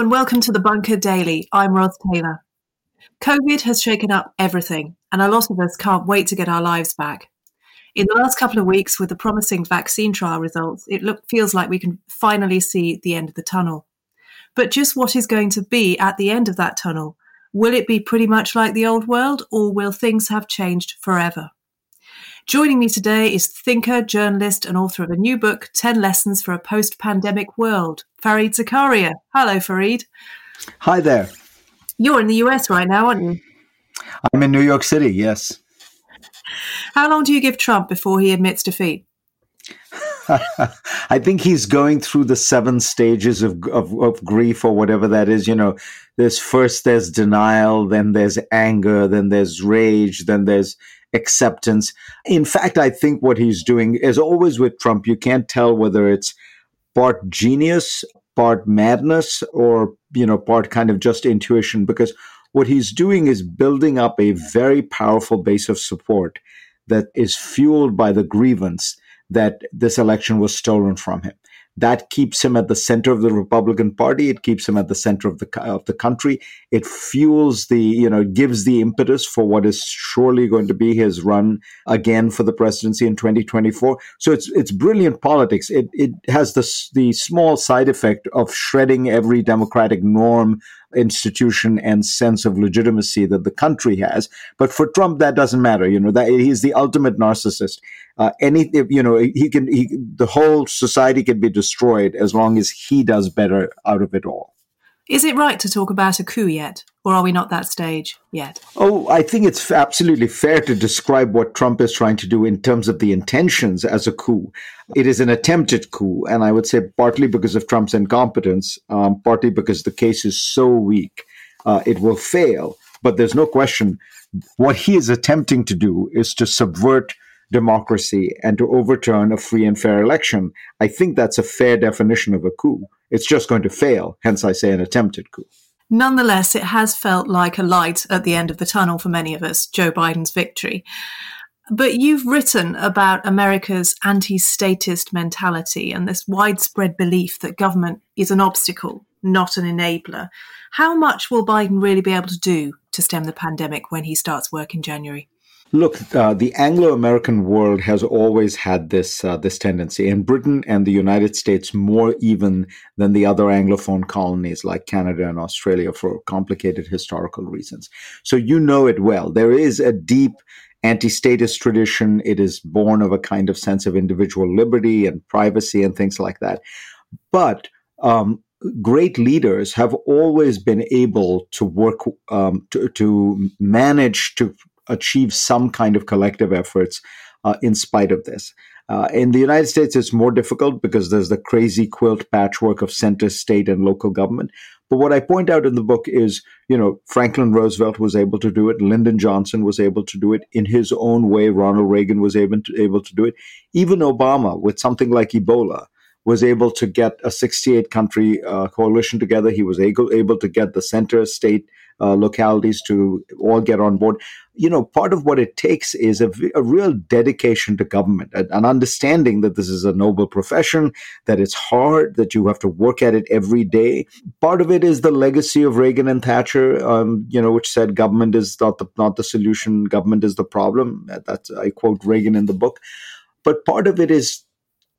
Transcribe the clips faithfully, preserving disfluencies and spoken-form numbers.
Hello and welcome to The Bunker Daily. I'm Ros Taylor. COVID has shaken up everything, and a lot of us can't wait to get our lives back. In the last couple of weeks, with the promising vaccine trial results, it look, feels like we can finally see the end of the tunnel. But just what is going to be at the end of that tunnel? Will it be pretty much like the old world, or will things have changed forever? Joining me today is thinker, journalist and author of a new book, ten lessons for a Post-Pandemic World, Fareed Zakaria. Hello, Fareed. Hi there. You're in the U S right now, aren't you? I'm in New York City, yes. How long do you give Trump before he admits defeat? I think he's going through the seven stages of, of of grief or whatever that is. You know, there's first there's denial, then there's anger, then there's rage, then there's acceptance. In fact, I think what he's doing, as always with Trump, you can't tell whether it's part genius, part madness, or, you know, part kind of just intuition, because what he's doing is building up a very powerful base of support that is fueled by the grievance that this election was stolen from him. That keeps him at the center of the Republican Party. It keeps him at the center of the of the country. It fuels the, you know, gives the impetus for what is surely going to be his run again for the presidency in twenty twenty-four. So it's it's brilliant politics. It it has the the small side effect of shredding every democratic norm, institution and sense of legitimacy that the country has. But for Trump, that doesn't matter. You know, that he's the ultimate narcissist. Uh, any, you know, he can, he, the whole society can be destroyed as long as he does better out of it all. Is it right to talk about a coup yet? Or are we not that stage yet? Oh, I think it's absolutely fair to describe what Trump is trying to do in terms of the intentions as a coup. It is an attempted coup, and I would say partly because of Trump's incompetence, um, partly because the case is so weak, uh, it will fail. But there's no question what he is attempting to do is to subvert democracy and to overturn a free and fair election. I think that's a fair definition of a coup. It's just going to fail, hence I say an attempted coup. Nonetheless, it has felt like a light at the end of the tunnel for many of us, Joe Biden's victory. But you've written about America's anti-statist mentality and this widespread belief that government is an obstacle, not an enabler. How much will Biden really be able to do to stem the pandemic when he starts work in January? Look, uh, the Anglo-American world has always had this uh, this tendency, in Britain and the United States more even than the other Anglophone colonies like Canada and Australia for complicated historical reasons. So you know it well. There is a deep anti-statist tradition. It is born of a kind of sense of individual liberty and privacy and things like that. But um great leaders have always been able to work, um, to, to manage to achieve some kind of collective efforts uh, in spite of this. Uh, in the United States, it's more difficult because there's the crazy quilt patchwork of center, state, and local government. But what I point out in the book is, you know, Franklin Roosevelt was able to do it. Lyndon Johnson was able to do it in his own way. Ronald Reagan was able to, able to do it. Even Obama, with something like Ebola, was able to get a sixty-eight country uh, coalition together. He was able, able to get the center, state, uh, localities to all get on board. You know, part of what it takes is a, a real dedication to government, an, an understanding that this is a noble profession, that it's hard, that you have to work at it every day. Part of it is the legacy of Reagan and Thatcher, um, you know, which said government is not the, not the solution, government is the problem. That's, I quote Reagan in the book. But part of it is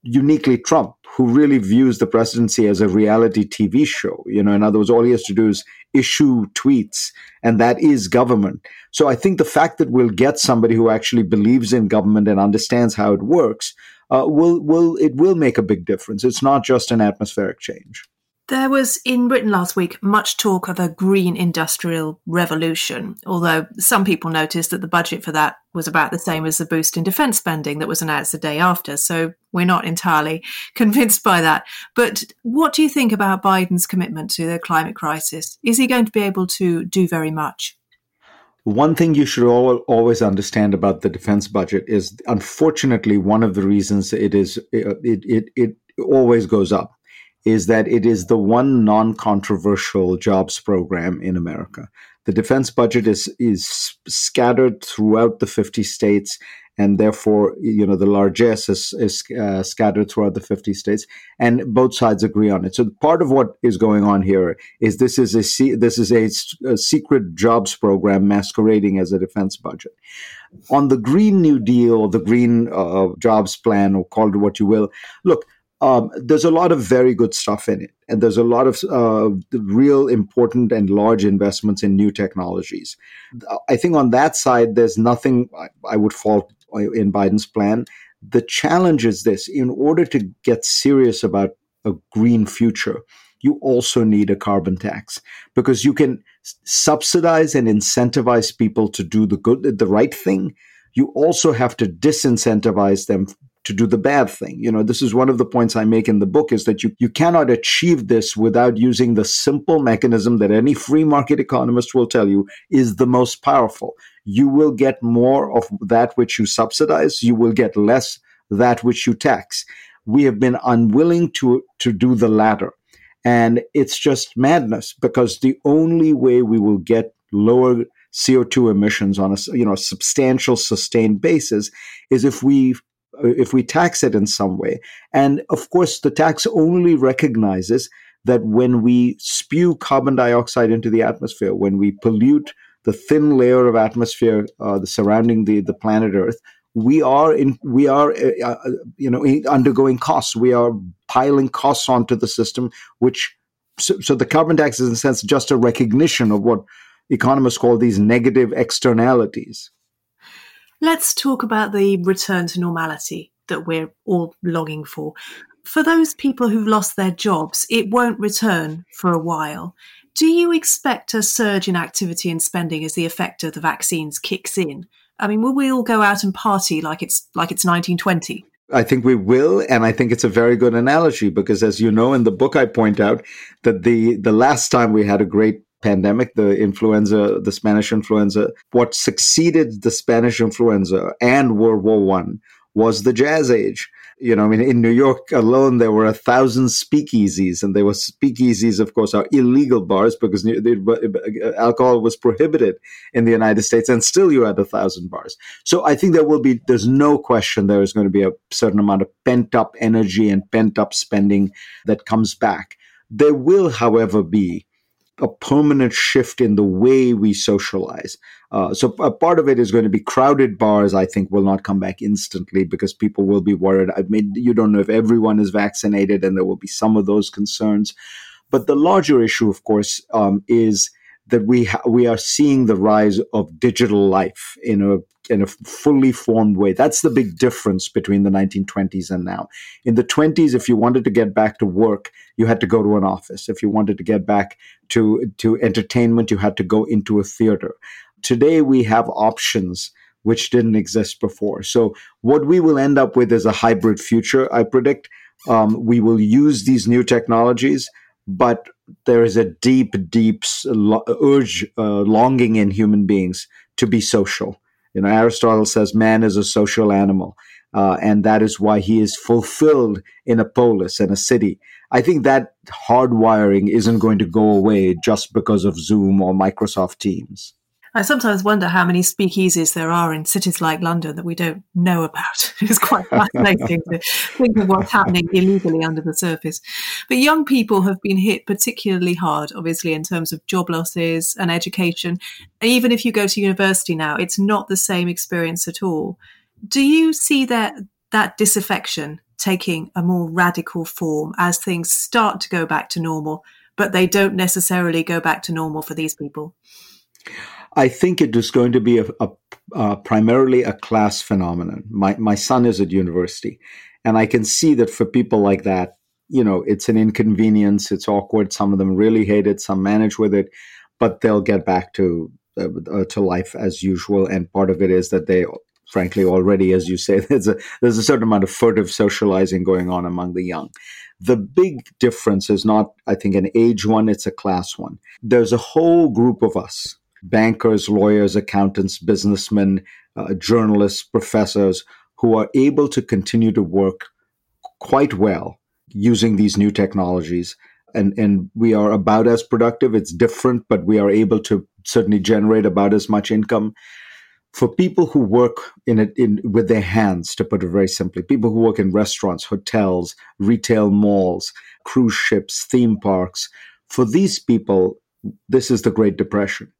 uniquely Trump, who really views the presidency as a reality T V show. You know, in other words, all he has to do is issue tweets, and that is government. So I think the fact that we'll get somebody who actually believes in government and understands how it works, uh, will will it will make a big difference. It's not just an atmospheric change. There was, in Britain last week, much talk of a green industrial revolution, although some people noticed that the budget for that was about the same as the boost in defence spending that was announced the day after, so we're not entirely convinced by that. But what do you think about Biden's commitment to the climate crisis? Is he going to be able to do very much? One thing you should all, always understand about the defence budget is, unfortunately, one of the reasons it is it it, it always goes up is that it is the one non-controversial jobs program in America. The defense budget is is scattered throughout the fifty states, and therefore, you know, the largesse is, is uh, scattered throughout the fifty states, and both sides agree on it. So part of what is going on here is this is a this is a, a secret jobs program masquerading as a defense budget. On the Green New Deal, or the Green uh, Jobs Plan, or call it what you will, look, Um, there's a lot of very good stuff in it, and there's a lot of uh, real important and large investments in new technologies. I think on that side, there's nothing I, I would fault in Biden's plan. The challenge is this: in order to get serious about a green future, you also need a carbon tax, because you can subsidize and incentivize people to do the good, the right thing. You also have to disincentivize them to do the bad thing. You know, this is one of the points I make in the book, is that you, you cannot achieve this without using the simple mechanism that any free market economist will tell you is the most powerful. You will get more of that which you subsidize. You will get less that which you tax. We have been unwilling to, to do the latter. And it's just madness, because the only way we will get lower C O two emissions on a, you know, substantial, sustained basis is if we if we tax it in some way. And of course, the tax only recognizes that when we spew carbon dioxide into the atmosphere, when we pollute the thin layer of atmosphere uh, the surrounding the, the planet Earth, we are in we are uh, you know undergoing costs. We are piling costs onto the system, which so, so the carbon tax is in a sense just a recognition of what economists call these negative externalities. Let's talk about the return to normality that we're all longing for. For those people who've lost their jobs, it won't return for a while. Do you expect a surge in activity and spending as the effect of the vaccines kicks in? I mean, will we all go out and party like it's like it's nineteen twenty? I think we will, and I think it's a very good analogy, because as you know, in the book I point out that the, the last time we had a great pandemic, the influenza, the Spanish influenza, what succeeded the Spanish influenza and World War One was the Jazz Age. You know, I mean, in New York alone, there were a thousand speakeasies, and they were speakeasies, of course, are illegal bars, because alcohol was prohibited in the United States, and still you had a thousand bars. So I think there will be, there's no question there is going to be a certain amount of pent-up energy and pent-up spending that comes back. There will, however, be a permanent shift in the way we socialize. Uh, so a part of it is going to be crowded bars, I think, will not come back instantly, because people will be worried. I mean, you don't know if everyone is vaccinated, and there will be some of those concerns. But the larger issue, of course, um, is that we ha- we are seeing the rise of digital life in a in a fully formed way. That's the big difference between the nineteen twenties and now. In the twenties, if you wanted to get back to work, you had to go to an office. If you wanted to get back to, to entertainment, you had to go into a theater. Today, we have options which didn't exist before. So what we will end up with is a hybrid future, I predict. Um, we will use these new technologies, but there is a deep, deep urge, uh, longing in human beings to be social. You know, Aristotle says man is a social animal, uh, and that is why he is fulfilled in a polis, in a city. I think that hardwiring isn't going to go away just because of Zoom or Microsoft Teams. I sometimes wonder how many speakeasies there are in cities like London that we don't know about. It's quite fascinating to think of what's happening illegally under the surface. But young people have been hit particularly hard, obviously, in terms of job losses and education. Even if you go to university now, it's not the same experience at all. Do you see that that disaffection taking a more radical form as things start to go back to normal, but they don't necessarily go back to normal for these people? I think it is going to be a, a, uh, primarily a class phenomenon. My my son is at university, and I can see that for people like that, you know, it's an inconvenience, it's awkward. Some of them really hate it, some manage with it, but they'll get back to uh, uh, to life as usual. And part of it is that they, frankly, already, as you say, there's a there's a certain amount of furtive socializing going on among the young. The big difference is not, I think, an age one; it's a class one. There's a whole group of us. Bankers, lawyers, accountants, businessmen, uh, journalists, professors who are able to continue to work quite well using these new technologies. And, and we are about as productive. It's different, but we are able to certainly generate about as much income. For people who work in it in with their hands, to put it very simply, people who work in restaurants, hotels, retail malls, cruise ships, theme parks, for these people, this is the Great Depression.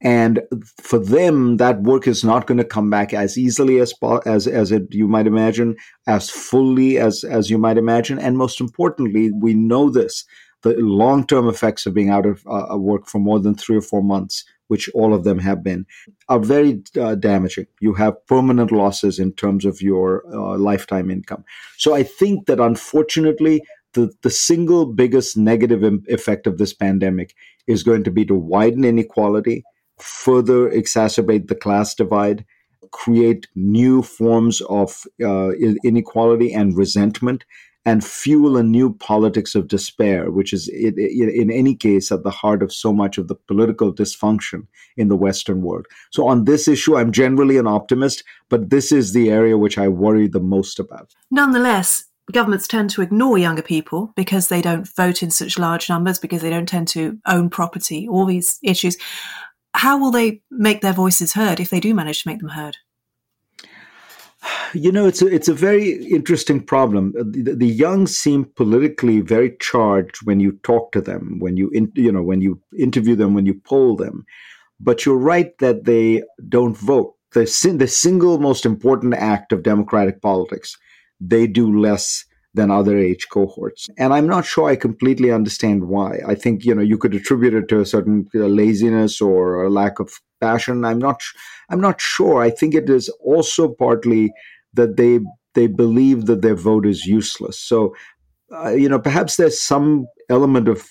And for them, that work is not going to come back as easily as as as it, you might imagine, as fully as as you might imagine. And most importantly, we know this, the long-term effects of being out of uh, work for more than three or four months, which all of them have been, are very uh, damaging. You have permanent losses in terms of your uh, lifetime income. So I think that, unfortunately, the, the single biggest negative im- effect of this pandemic is going to be to widen inequality, further exacerbate the class divide, create new forms of uh, inequality and resentment, and fuel a new politics of despair, which is, it, it, in any case, at the heart of so much of the political dysfunction in the Western world. So on this issue, I'm generally an optimist, but this is the area which I worry the most about. Nonetheless, governments tend to ignore younger people because they don't vote in such large numbers, because they don't tend to own property, all these issues. How will they make their voices heard if they do manage to make them heard? You know, it's a, it's a very interesting problem. The, the young seem politically very charged when you talk to them, when you in, you know, when you interview them, when you poll them. But you're right that they don't vote. The, sin, the single most important act of democratic politics, they do less than other age cohorts. And I'm not sure I completely understand why. I think, you know, you could attribute it to a certain uh, laziness or a lack of passion. I'm not, I'm not sure. I think it is also partly that they they believe that their vote is useless. So, uh, you know, perhaps there's some element of,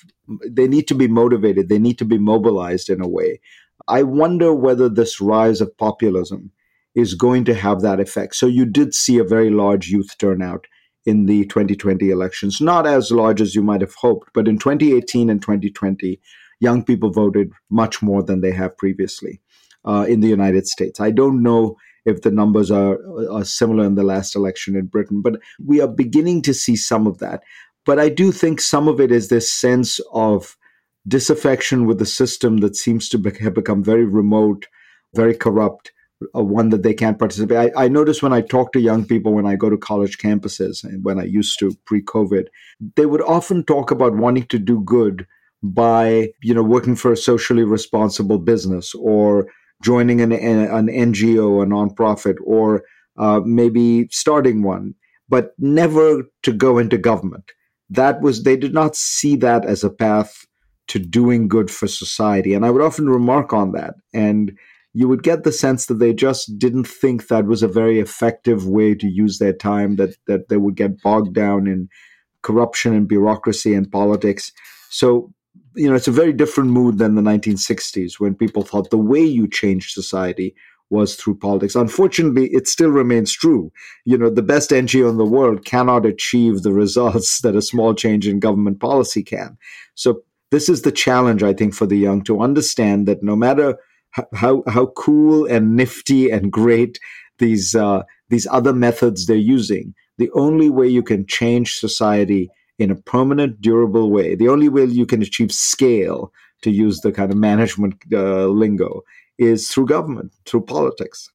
they need to be motivated. They need to be mobilized in a way. I wonder whether this rise of populism is going to have that effect. So you did see a very large youth turnout in the twenty twenty elections, not as large as you might have hoped, but in twenty eighteen and twenty twenty, young people voted much more than they have previously uh, in the United States. I don't know if the numbers are, are similar in the last election in Britain, but we are beginning to see some of that. But I do think some of it is this sense of disaffection with the system that seems to be- have become very remote, very corrupt, Uh, one that they can't participate. I, I notice when I talk to young people, when I go to college campuses and when I used to pre-COVID, they would often talk about wanting to do good by, you know, working for a socially responsible business or joining an, an N G O, a nonprofit, or uh, maybe starting one, but never to go into government. That was, they did not see that as a path to doing good for society. And I would often remark on that. And you would get the sense that they just didn't think that was a very effective way to use their time, that that they would get bogged down in corruption and bureaucracy and politics. So, you know, it's a very different mood than the nineteen sixties, when people thought the way you changed society was through politics. Unfortunately, it still remains true. You know, the best N G O in the world cannot achieve the results that a small change in government policy can. So this is the challenge, I think, for the young, to understand that no matter How how cool and nifty and great these uh, these other methods they're using, the only way you can change society in a permanent, durable way, the only way you can achieve scale, to use the kind of management uh, lingo, is through government, through politics.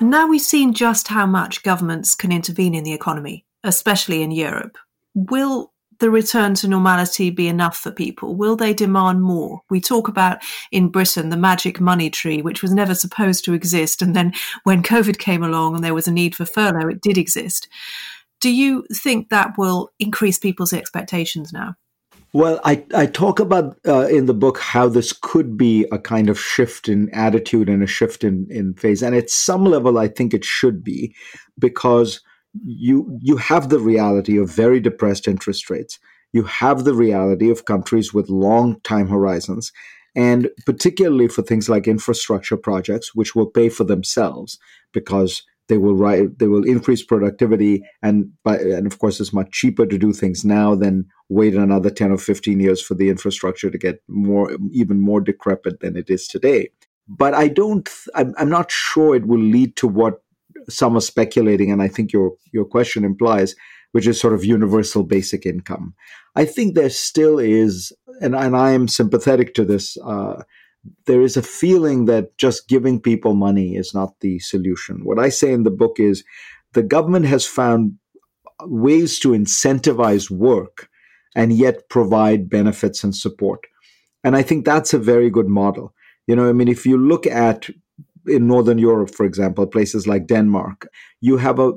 Now we've seen just how much governments can intervene in the economy, especially in Europe. Will the return to normality be enough for people? Will they demand more? We talk about in Britain the magic money tree, which was never supposed to exist. And then when COVID came along and there was a need for furlough, it did exist. Do you think that will increase people's expectations now? Well, I, I talk about uh, in the book how this could be a kind of shift in attitude and a shift in, in phase. And at some level, I think it should be, because You you have the reality of very depressed interest rates. You have the reality of countries with long time horizons, and particularly for things like infrastructure projects, which will pay for themselves because they will they will increase productivity, and by, and of course it's much cheaper to do things now than wait another ten or fifteen years for the infrastructure to get more even more decrepit than it is today. But I don't I'm, I'm not sure it will lead to what some are speculating, and I think your your question implies, which is sort of universal basic income. I think there still is, and, and I am sympathetic to this, uh, there is a feeling that just giving people money is not the solution. What I say in the book is the government has found ways to incentivize work and yet provide benefits and support. And I think that's a very good model. You know, I mean, if you look at in Northern Europe, for example, places like Denmark, you have a,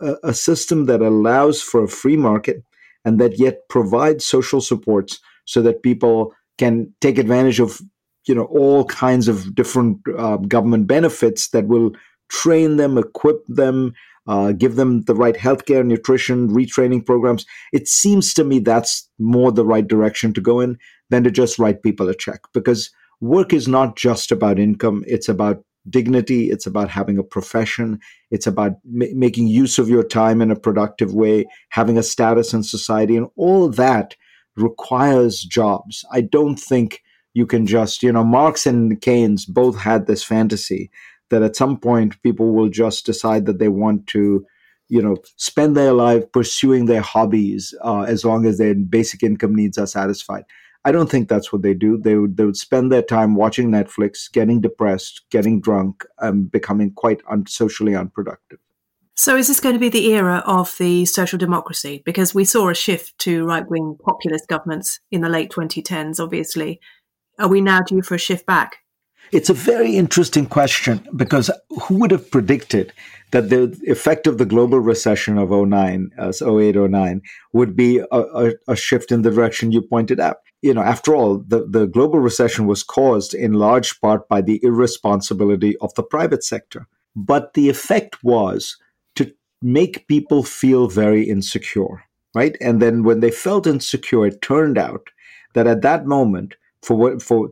a, a system that allows for a free market and that yet provides social supports so that people can take advantage of, you know, all kinds of different uh, government benefits that will train them, equip them, uh, give them the right healthcare, nutrition, retraining programs. It seems to me that's more the right direction to go in than to just write people a check, because work is not just about income. It's about dignity. It's about having a profession. It's about ma- making use of your time in a productive way, having a status in society. And all that requires jobs. I don't think you can just, you know, Marx and Keynes both had this fantasy that at some point people will just decide that they want to, you know, spend their life pursuing their hobbies uh, as long as their basic income needs are satisfied. I don't think that's what they do. They would, they would spend their time watching Netflix, getting depressed, getting drunk, and becoming quite un- socially unproductive. So is this going to be the era of the social democracy? Because we saw a shift to right-wing populist governments in the late twenty tens, obviously. Are we now due for a shift back? It's a very interesting question, because who would have predicted that the effect of the global recession of oh nine, oh eight, oh nine would be a, a, a shift in the direction you pointed out? You know, after all, the, the global recession was caused in large part by the irresponsibility of the private sector. But the effect was to make people feel very insecure, right? And then when they felt insecure, it turned out that at that moment, for what, for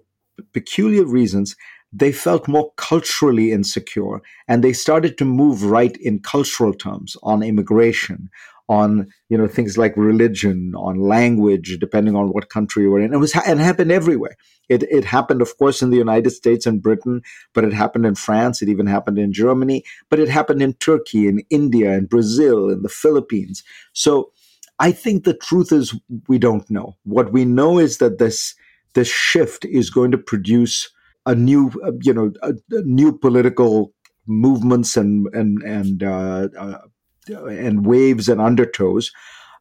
peculiar reasons, they felt more culturally insecure, and they started to move right in cultural terms on immigration, on, you know, things like religion, on language, depending on what country you were in. It was and happened everywhere. It it happened, of course, in the United States and Britain, but it happened in France. It even happened in Germany, but it happened in Turkey, in India, in Brazil, in the Philippines. So I think the truth is we don't know. What we know is that this this shift is going to produce a new, you know, a, a new political movements and and and uh, uh, and waves and undertows.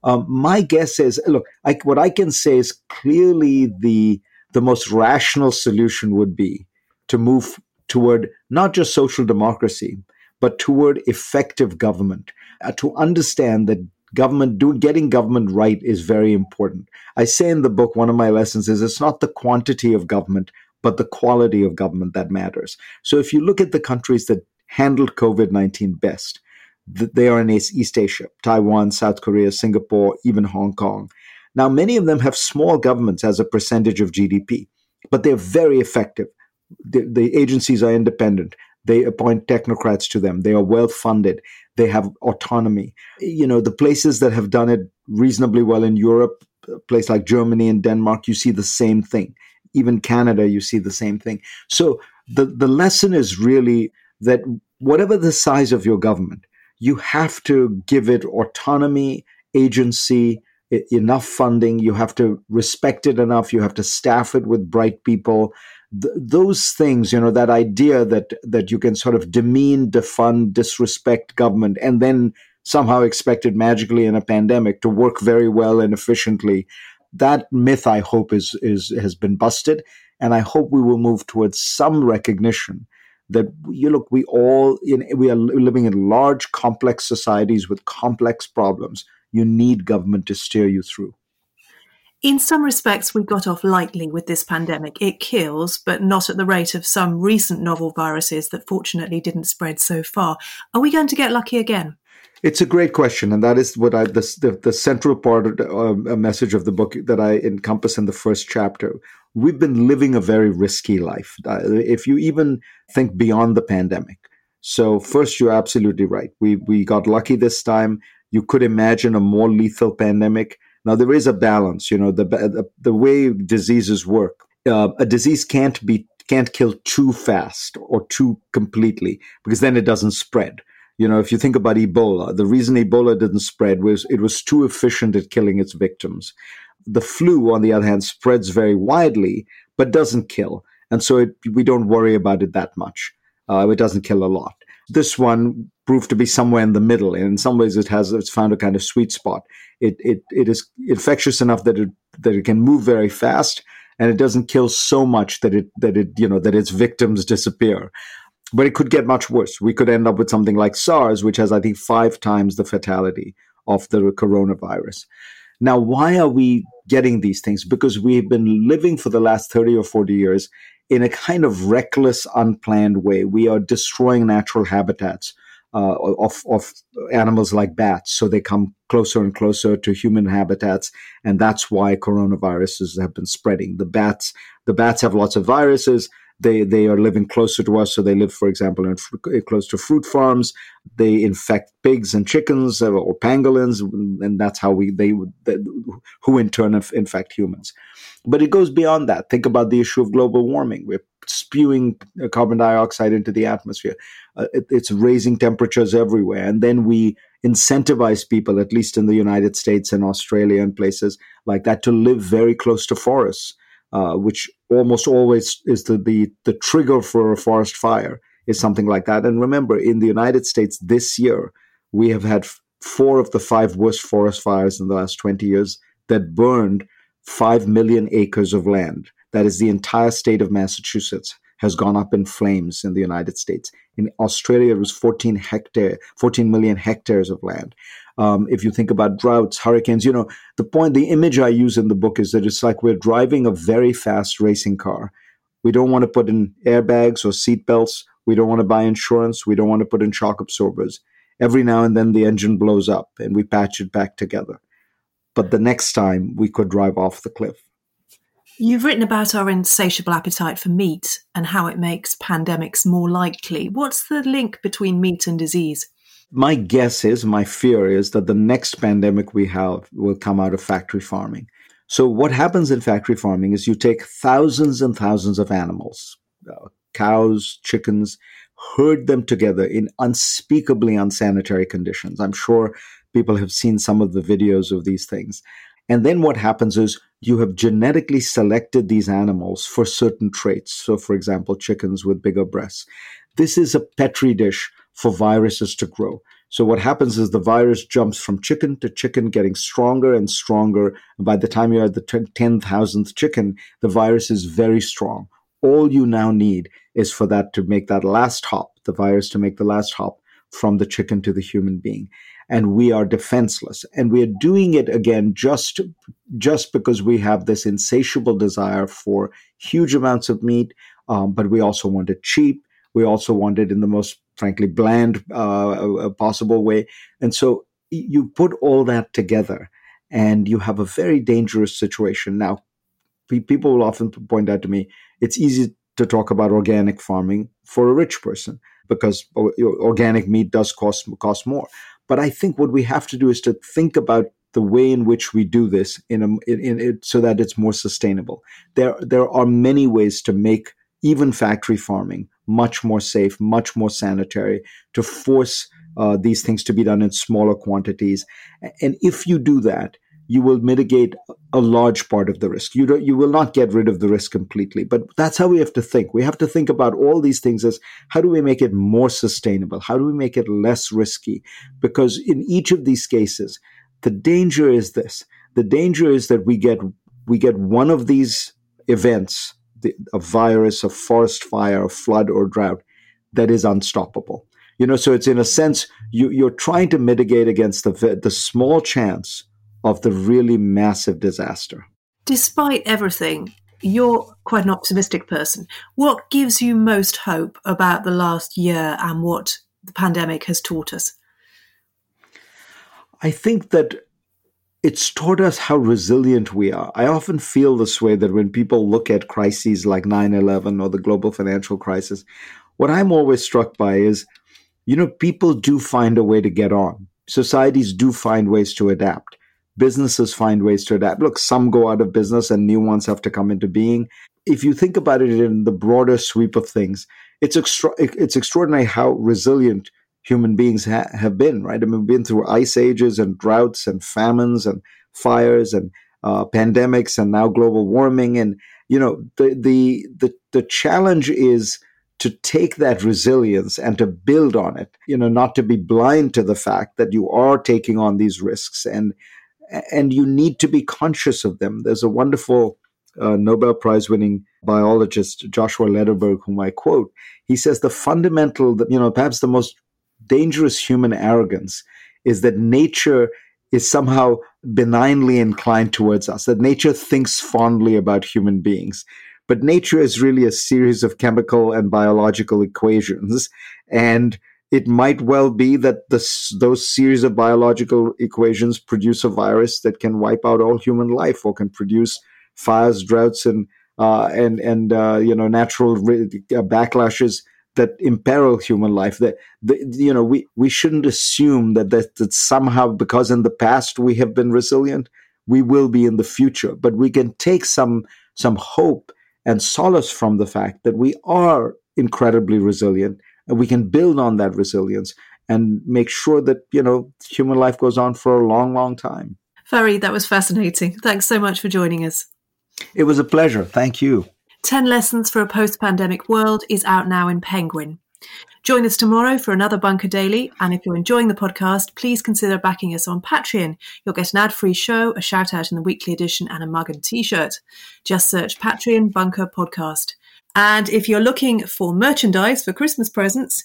Um, my guess is, look, I, what I can say is clearly the the most rational solution would be to move toward not just social democracy, but toward effective government. Uh, to understand that government, doing getting government right is very important. I say in the book, one of my lessons is it's not the quantity of government, but the quality of government that matters. So if you look at the countries that handled covid nineteen best, th- they are in East Asia, Taiwan, South Korea, Singapore, even Hong Kong. Now, many of them have small governments as a percentage of G D P, but they're very effective. The, the agencies are independent. They appoint technocrats to them. They are well-funded. They have autonomy. You know, the places that have done it reasonably well in Europe, a place like Germany and Denmark, you see the same thing. Even Canada, you see the same thing. So the, the lesson is really that whatever the size of your government, you have to give it autonomy, agency, I- enough funding. You have to respect it enough. You have to staff it with bright people. Th- those things, you know, that idea that that you can sort of demean, defund, disrespect government, and then somehow expect it magically in a pandemic to work very well and efficiently. That myth, I hope, is is has been busted, and I hope we will move towards some recognition that, you look, we all in, we are living in large, complex societies with complex problems. You need government to steer you through. In some respects, we got off lightly with this pandemic. It kills, but not at the rate of some recent novel viruses that fortunately didn't spread so far. Are we going to get lucky again? It's a great question, and that is what I, the, the, the central part of the uh, message of the book that I encompass in the first chapter. We've been living a very risky life, uh, if you even think beyond the pandemic. So first, you're absolutely right. We we got lucky this time. You could imagine a more lethal pandemic. Now, there is a balance. You know, the the, the way diseases work, uh, a disease can't be can't kill too fast or too completely, because then it doesn't spread. You know, if you think about Ebola, the reason Ebola didn't spread was it was too efficient at killing its victims. The flu, on the other hand, spreads very widely, but doesn't kill. And so it, we don't worry about it that much. Uh, it doesn't kill a lot. This one proved to be somewhere in the middle. And in some ways, it has it's found a kind of sweet spot. It it it is infectious enough that it that it can move very fast, and it doesn't kill so much that it that it you know that its victims disappear. But it could get much worse. We could end up with something like SARS, which has, I think, five times the fatality of the coronavirus. Now, why are we getting these things? Because we've been living for the last thirty or forty years in a kind of reckless, unplanned way. We are destroying natural habitats uh, of, of animals like bats, so they come closer and closer to human habitats, and that's why coronaviruses have been spreading. The bats, the bats have lots of viruses. They they are living closer to us, so they live, for example, in fr- close to fruit farms. They infect pigs and chickens or pangolins, and that's how we they, they who in turn infect humans. But it goes beyond that. Think about the issue of global warming. We're spewing carbon dioxide into the atmosphere. Uh, it, it's raising temperatures everywhere, and then we incentivize people, at least in the United States and Australia and places like that, to live very close to forests. Uh, which almost always is the, the, the trigger for a forest fire, is something like that. And remember, in the United States this year, we have had f- four of the five worst forest fires in the last twenty years that burned five million acres of land. That is, the entire state of Massachusetts has gone up in flames in the United States. In Australia, it was fourteen hectare, fourteen million hectares of land. Um, if you think about droughts, hurricanes, you know, the point, the image I use in the book is that it's like we're driving a very fast racing car. We don't want to put in airbags or seatbelts. We don't want to buy insurance. We don't want to put in shock absorbers. Every now and then the engine blows up and we patch it back together. But the next time we could drive off the cliff. You've written about our insatiable appetite for meat and how it makes pandemics more likely. What's the link between meat and disease? My guess is, my fear is, that the next pandemic we have will come out of factory farming. So what happens in factory farming is you take thousands and thousands of animals, uh, cows, chickens, herd them together in unspeakably unsanitary conditions. I'm sure people have seen some of the videos of these things. And then what happens is you have genetically selected these animals for certain traits. So, for example, chickens with bigger breasts. This is a petri dish for viruses to grow. So what happens is the virus jumps from chicken to chicken, getting stronger and stronger. By the time you're at the ten thousandth chicken, the virus is very strong. All you now need is for that to make that last hop, the virus to make the last hop from the chicken to the human being. And we are defenseless. And we are doing it, again, just, just because we have this insatiable desire for huge amounts of meat, um, but we also want it cheap. We also want it in the most, frankly, bland uh, possible way. And so you put all that together and you have a very dangerous situation. Now, pe- people will often point out to me, it's easy to talk about organic farming for a rich person because o- organic meat does cost, cost more. But I think what we have to do is to think about the way in which we do this in, a, in, in it, so that it's more sustainable. There, there are many ways to make even factory farming much more safe, much more sanitary, to force uh, these things to be done in smaller quantities. And if you do that, you will mitigate a large part of the risk. You don't, you will not get rid of the risk completely, but that's how we have to think. We have to think about all these things as, how do we make it more sustainable? How do we make it less risky? Because in each of these cases, the danger is this. The danger is that we get, we get one of these events, the, a virus, a forest fire, a flood or drought, that is unstoppable. You know, so it's in a sense, you, you're trying to mitigate against the the small chance of the really massive disaster. Despite everything, you're quite an optimistic person. What gives you most hope about the last year and what the pandemic has taught us? I think that it's taught us how resilient we are. I often feel this way, that when people look at crises like nine eleven or the global financial crisis, what I'm always struck by is, you know, people do find a way to get on. Societies do find ways to adapt. Businesses find ways to adapt. Look, some go out of business and new ones have to come into being. If you think about it in the broader sweep of things, it's extra- it's extraordinary how resilient human beings ha- have been, right? I mean, we've been through ice ages and droughts and famines and fires and uh, pandemics and now global warming. And, you know, the, the the the challenge is to take that resilience and to build on it, you know, not to be blind to the fact that you are taking on these risks and and you need to be conscious of them. There's a wonderful uh, Nobel Prize-winning biologist, Joshua Lederberg, whom I quote. He says the fundamental, you know, perhaps the most dangerous human arrogance is that nature is somehow benignly inclined towards us, that nature thinks fondly about human beings. But nature is really a series of chemical and biological equations, and it might well be that this, those series of biological equations produce a virus that can wipe out all human life, or can produce fires, droughts, and uh, and and uh, you know natural re- backlashes that imperil human life. That the, you know we, we shouldn't assume that, that that somehow because in the past we have been resilient, we will be in the future. But we can take some some hope and solace from the fact that we are incredibly resilient, and we can build on that resilience and make sure that, you know, human life goes on for a long, long time. Fareed, that was fascinating. Thanks so much for joining us. It was a pleasure. Thank you. ten Lessons for a Post-Pandemic World is out now in Penguin. Join us tomorrow for another Bunker Daily, and if you're enjoying the podcast, please consider backing us on Patreon. You'll get an ad-free show, a shout-out in the weekly edition, and a mug and T-shirt. Just search Patreon Bunker Podcast. And if you're looking for merchandise for Christmas presents,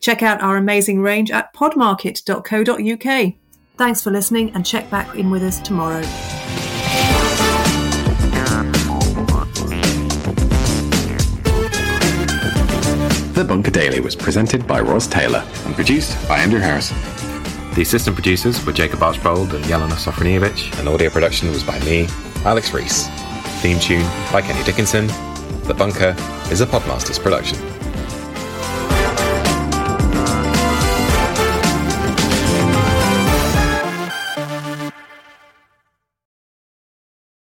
check out our amazing range at podmarket dot co dot uk. Thanks for listening, and check back in with us tomorrow. The Bunker Daily was presented by Ros Taylor and produced by Andrew Harrison. The assistant producers were Jacob Archbold and Jelena Sofronijevic, and audio production was by me, Alex Rees. Theme tune by Kenny Dickinson. The Bunker is a Podmasters production.